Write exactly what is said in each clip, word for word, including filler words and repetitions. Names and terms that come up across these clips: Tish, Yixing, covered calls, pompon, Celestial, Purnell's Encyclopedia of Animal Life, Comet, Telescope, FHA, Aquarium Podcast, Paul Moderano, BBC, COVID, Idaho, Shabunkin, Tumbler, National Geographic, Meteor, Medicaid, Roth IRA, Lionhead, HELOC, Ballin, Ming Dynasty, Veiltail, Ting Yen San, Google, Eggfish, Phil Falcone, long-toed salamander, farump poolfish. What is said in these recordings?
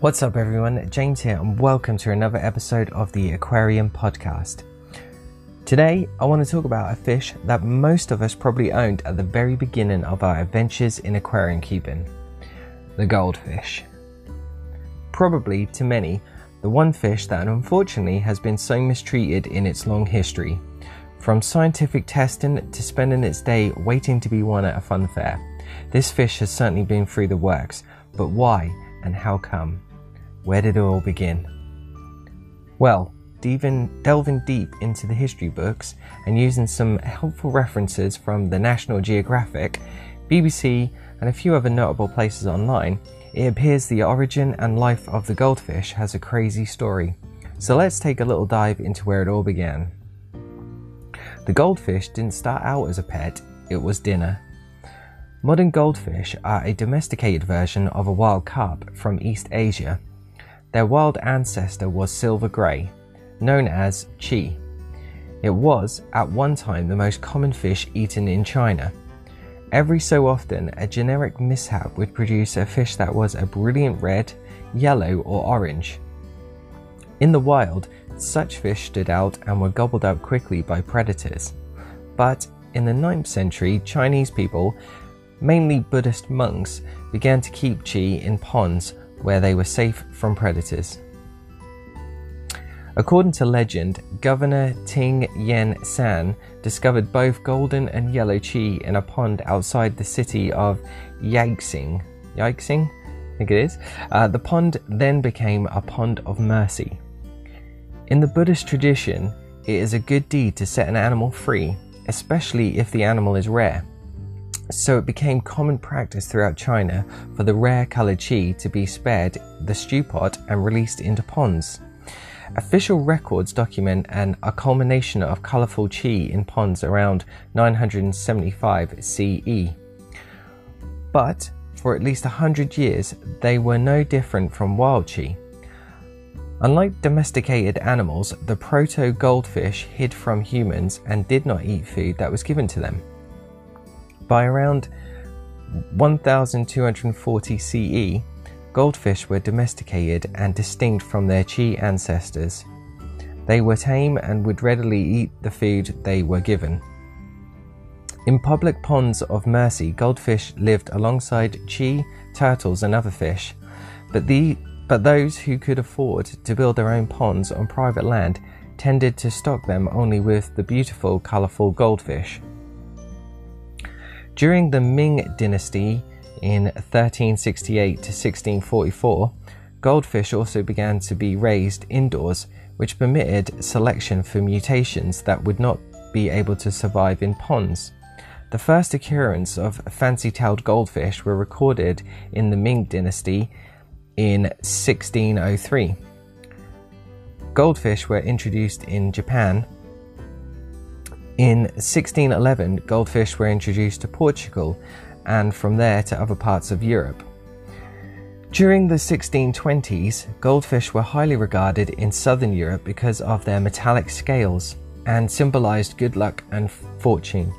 What's up everyone, James here and welcome to another episode of the Aquarium Podcast. Today I want to talk about a fish that most of us probably owned at the very beginning of our adventures in aquarium keeping, the goldfish. Probably to many, the one fish that unfortunately has been so mistreated in its long history, from scientific testing to spending its day waiting to be won at a fun fair. This fish has certainly been through the works, but why and how come? Where did it all begin? Well, delving deep into the history books and using some helpful references from the National Geographic, B B C and a few other notable places online, it appears the origin and life of the goldfish has a crazy story. So let's take a little dive into where it all began. The goldfish didn't start out as a pet, it was dinner. Modern goldfish are a domesticated version of a wild carp from East Asia. Their wild ancestor was silver grey, known as chi. It was, at one time, the most common fish eaten in China. Every so often, a generic mishap would produce a fish that was a brilliant red, yellow or orange. In the wild, such fish stood out and were gobbled up quickly by predators. But in the ninth century, Chinese people, mainly Buddhist monks, began to keep chi in ponds where they were safe from predators. According to legend, Governor Ting Yen San discovered both golden and yellow chi in a pond outside the city of Yixing. Yixing, I think it is. Uh, the pond then became a pond of mercy. In the Buddhist tradition, it is a good deed to set an animal free, especially if the animal is rare. So it became common practice throughout China for the rare coloured chi to be spared the stew pot and released into ponds. Official records document an accumulation of colourful chi in ponds around nine hundred seventy-five C E. But for at least one hundred years, they were no different from wild chi. Unlike domesticated animals, the proto-goldfish hid from humans and did not eat food that was given to them. By around one thousand two hundred forty C E, goldfish were domesticated and distinct from their chi ancestors. They were tame and would readily eat the food they were given. In public ponds of mercy, goldfish lived alongside chi, turtles and other fish, but, the, but those who could afford to build their own ponds on private land tended to stock them only with the beautiful, colourful goldfish. During the Ming Dynasty in thirteen sixty-eight to sixteen forty-four, goldfish also began to be raised indoors, which permitted selection for mutations that would not be able to survive in ponds. The first occurrence of fancy-tailed goldfish were recorded in the Ming Dynasty in sixteen oh three. Goldfish were introduced in Japan. In sixteen eleven, goldfish were introduced to Portugal and from there to other parts of Europe. During the sixteen twenties, goldfish were highly regarded in southern Europe because of their metallic scales and symbolized good luck and fortune.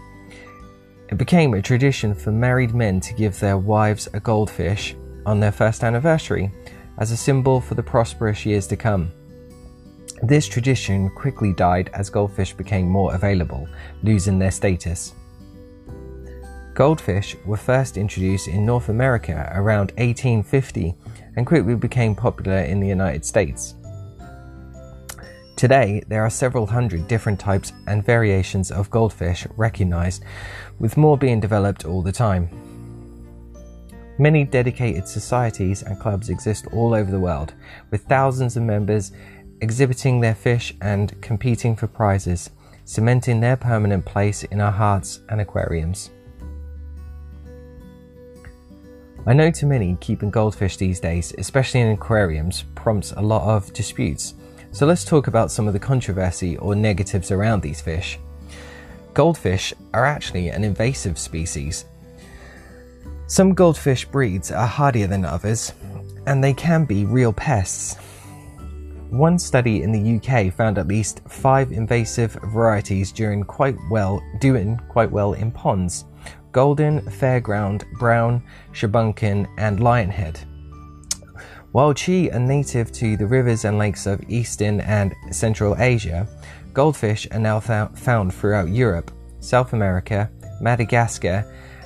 It became a tradition for married men to give their wives a goldfish on their first anniversary as a symbol for the prosperous years to come. This tradition quickly died as goldfish became more available, losing their status. Goldfish were first introduced in North America around eighteen fifty and quickly became popular in the United States. Today, there are several hundred different types and variations of goldfish recognized, with more being developed all the time. Many dedicated societies and clubs exist all over the world, with thousands of members exhibiting their fish and competing for prizes, cementing their permanent place in our hearts and aquariums. I know to many keeping goldfish these days, especially in aquariums, prompts a lot of disputes, so let's talk about some of the controversy or negatives around these fish. Goldfish are actually an invasive species. Some goldfish breeds are hardier than others, and they can be real pests. One study in the U K found at least five invasive varieties doing quite well, doing quite well in ponds: golden, fairground, brown, shabunkin and lionhead. While chi are native to the rivers and lakes of Eastern and Central Asia, goldfish are now th- found throughout Europe, South America, Madagascar,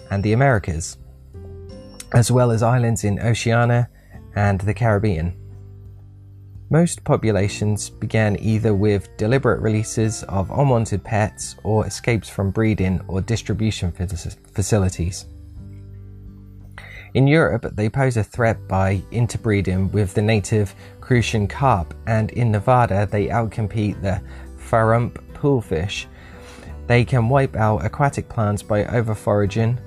and the Americas, as well as islands in Oceania and the Caribbean. Most populations began either with deliberate releases of unwanted pets or escapes from breeding or distribution facilities. In Europe, they pose a threat by interbreeding with the native Crucian carp, and in Nevada, they outcompete the farump poolfish. They can wipe out aquatic plants by overforaging,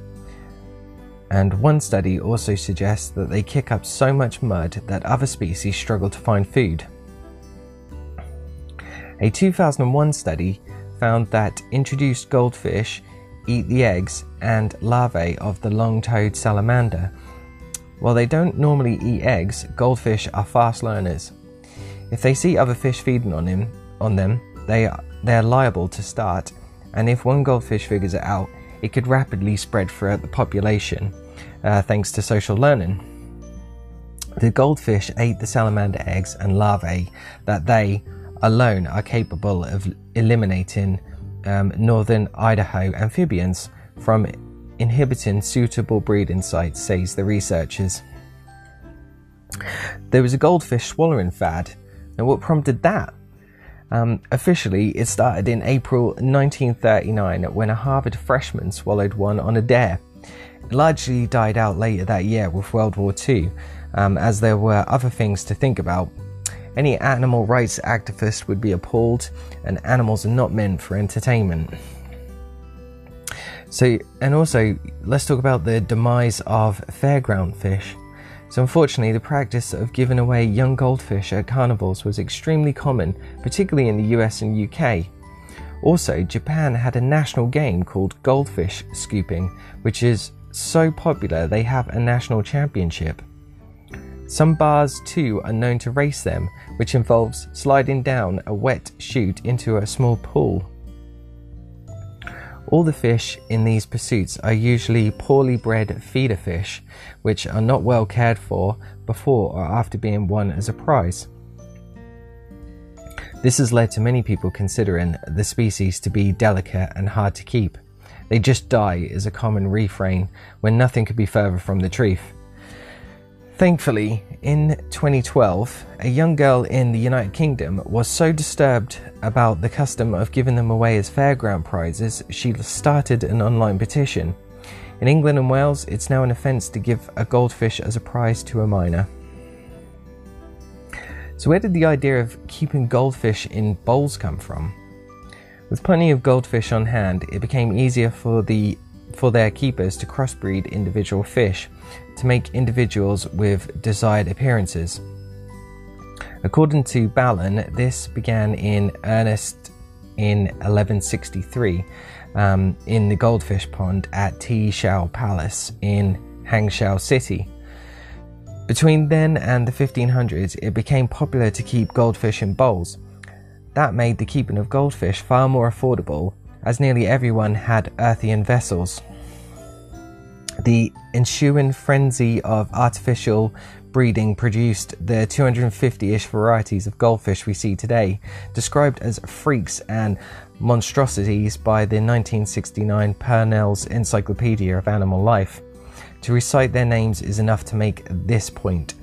and one study also suggests that they kick up so much mud that other species struggle to find food. A two thousand one study found that introduced goldfish eat the eggs and larvae of the long-toed salamander. While they don't normally eat eggs, goldfish are fast learners. If they see other fish feeding on, him, on them, they are, they are liable to start, and if one goldfish figures it out, it could rapidly spread throughout the population, uh, thanks to social learning. The goldfish ate the salamander eggs and larvae that they alone are capable of eliminating um, northern Idaho amphibians from inhibiting suitable breeding sites, says the researchers. There was a goldfish swallowing fad. Now, what prompted that? Um, officially, it started in April nineteen thirty-nine when a Harvard freshman swallowed one on a dare. It largely died out later that year with World War Two, um, as there were other things to think about. Any animal rights activist would be appalled, and animals are not meant for entertainment. So, and also, let's talk about the demise of fairground fish. So unfortunately, the practice of giving away young goldfish at carnivals was extremely common, particularly in the U S and U K. Also, Japan had a national game called goldfish scooping, which is so popular they have a national championship. Some bars too are known to race them, which involves sliding down a wet chute into a small pool. All the fish in these pursuits are usually poorly bred feeder fish, which are not well cared for before or after being won as a prize. This has led to many people considering the species to be delicate and hard to keep. They just die is a common refrain when nothing could be further from the truth. Thankfully, in twenty twelve, a young girl in the United Kingdom was so disturbed about the custom of giving them away as fairground prizes, she started an online petition. In England and Wales, it's now an offence to give a goldfish as a prize to a minor. So where did the idea of keeping goldfish in bowls come from? With plenty of goldfish on hand, it became easier for the for their keepers to crossbreed individual fish to make individuals with desired appearances. According to Ballin, this began in earnest in eleven sixty-three um, in the goldfish pond at Tschao Palace in Hangshao City. Between then and the fifteen hundreds, it became popular to keep goldfish in bowls. That made the keeping of goldfish far more affordable, as nearly everyone had earthen vessels. The ensuing frenzy of artificial breeding produced the two hundred fifty-ish varieties of goldfish we see today, described as freaks and monstrosities by the nineteen sixty-nine Purnell's Encyclopedia of Animal Life. To recite their names is enough to make this point: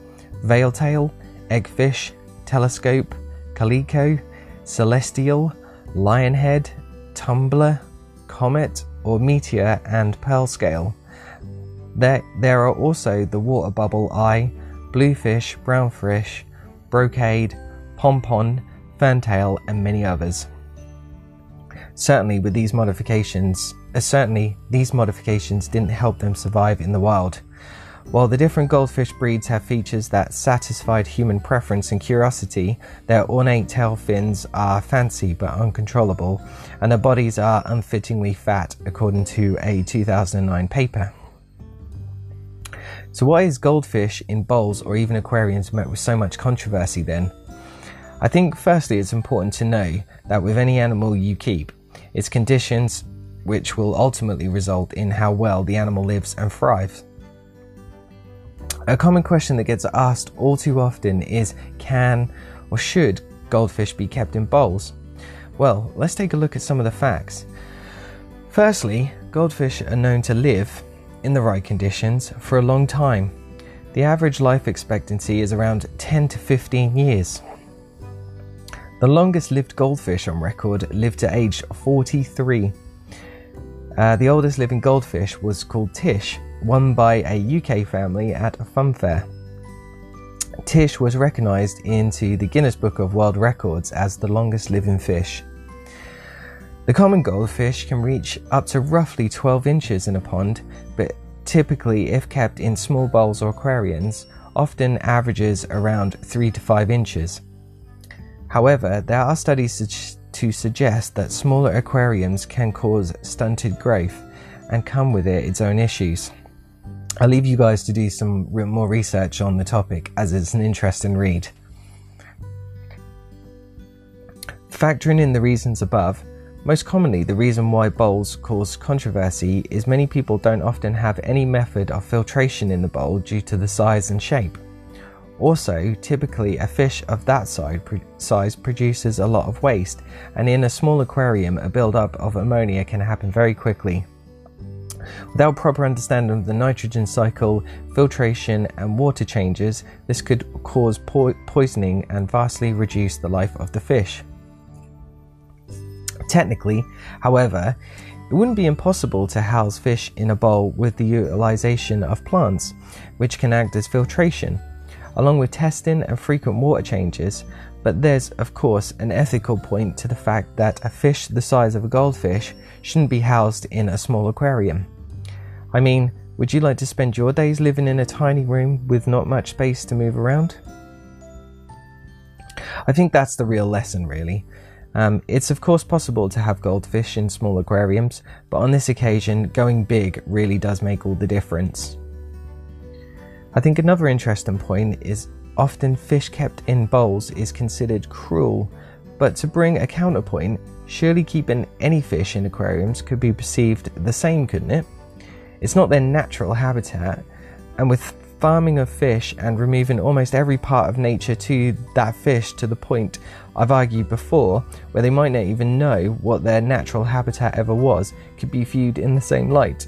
Veiltail, Eggfish, Telescope, Calico, Celestial, Lionhead, Tumbler, Comet, or Meteor, and Pearl Scale. There, there are also the water bubble eye, bluefish, brownfish, brocade, pompon, ferntail, and many others. Certainly, with these modifications, uh, certainly these modifications didn't help them survive in the wild. While the different goldfish breeds have features that satisfied human preference and curiosity, their ornate tail fins are fancy but uncontrollable, and their bodies are unfittingly fat, according to a two thousand nine paper. So why is goldfish in bowls or even aquariums met with so much controversy then? I think firstly it's important to know that with any animal you keep, its conditions which will ultimately result in how well the animal lives and thrives. A common question that gets asked all too often is, can or should goldfish be kept in bowls? Well, let's take a look at some of the facts. Firstly, goldfish are known to live, in the right conditions, for a long time. The average life expectancy is around ten to fifteen years. The longest lived goldfish on record lived to age forty-three. Uh, the oldest living goldfish was called Tish, won by a U K family at a fun fair. Tish was recognised into the Guinness Book of World Records as the longest living fish. The common goldfish can reach up to roughly twelve inches in a pond, but typically if kept in small bowls or aquariums, often averages around three to five inches. However, there are studies to suggest that smaller aquariums can cause stunted growth and come with it its own issues. I'll leave you guys to do some more research on the topic, as it's an interesting read. Factoring in the reasons above, most commonly the reason why bowls cause controversy is many people don't often have any method of filtration in the bowl due to the size and shape. Also, typically a fish of that size produces a lot of waste, and in a small aquarium a build-up of ammonia can happen very quickly. Without proper understanding of the nitrogen cycle, filtration and water changes, this could cause po poisoning and vastly reduce the life of the fish. Technically, however, it wouldn't be impossible to house fish in a bowl with the utilisation of plants, which can act as filtration, along with testing and frequent water changes, but there's of course an ethical point to the fact that a fish the size of a goldfish shouldn't be housed in a small aquarium. I mean, would you like to spend your days living in a tiny room with not much space to move around? I think that's the real lesson, really. Um, it's of course possible to have goldfish in small aquariums, but on this occasion, going big really does make all the difference. I think another interesting point is often fish kept in bowls is considered cruel, but to bring a counterpoint, surely keeping any fish in aquariums could be perceived the same, couldn't it? It's not their natural habitat, and with farming of fish and removing almost every part of nature to that fish, to the point I've argued before where they might not even know what their natural habitat ever was, could be viewed in the same light.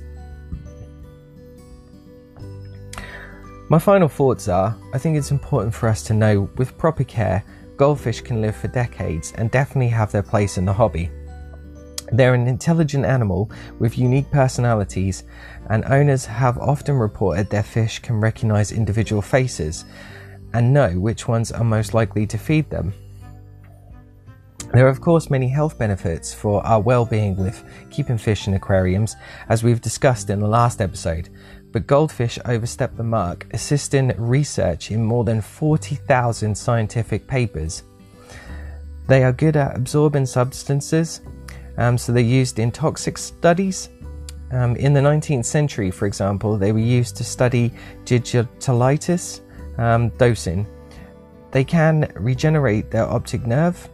My final thoughts are, I think it's important for us to know with proper care, goldfish can live for decades and definitely have their place in the hobby. They're an intelligent animal with unique personalities, and owners have often reported their fish can recognise individual faces and know which ones are most likely to feed them. There are of course many health benefits for our well-being with keeping fish in aquariums, as we've discussed in the last episode. But goldfish overstepped the mark, assisting research in more than forty thousand scientific papers. They are good at absorbing substances, um, so they're used in toxic studies. Um, in the nineteenth century, for example, they were used to study gigitalitis um, dosing. They can regenerate their optic nerve,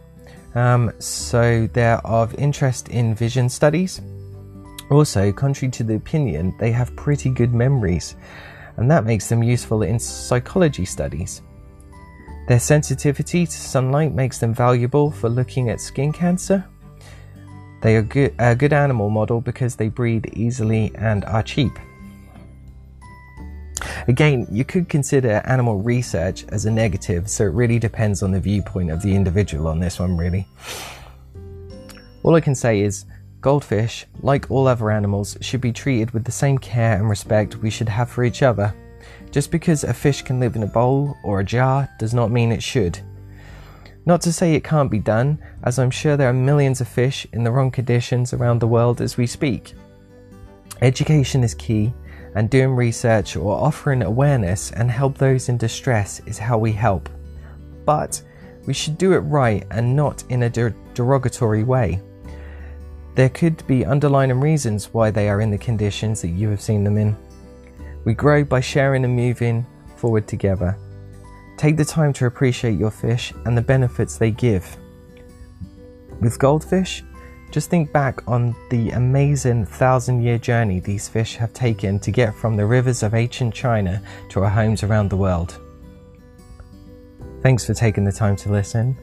um, so they're of interest in vision studies. Also, contrary to the opinion, they have pretty good memories, and that makes them useful in psychology studies. Their sensitivity to sunlight makes them valuable for looking at skin cancer. They are good, a good animal model because they breed easily and are cheap. Again, you could consider animal research as a negative, so it really depends on the viewpoint of the individual on this one, really. All I can say is, goldfish, like all other animals, should be treated with the same care and respect we should have for each other. Just because a fish can live in a bowl or a jar does not mean it should. Not to say it can't be done, as I'm sure there are millions of fish in the wrong conditions around the world as we speak. Education is key, and doing research or offering awareness and help those in distress is how we help. But we should do it right and not in a der- derogatory way. There could be underlying reasons why they are in the conditions that you have seen them in. We grow by sharing and moving forward together. Take the time to appreciate your fish and the benefits they give. With goldfish, Just think back on the amazing thousand-year journey these fish have taken to get from the rivers of ancient China to our homes around the world. Thanks for taking the time to listen,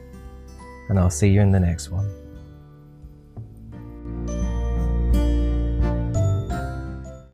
and I'll see you in the next one.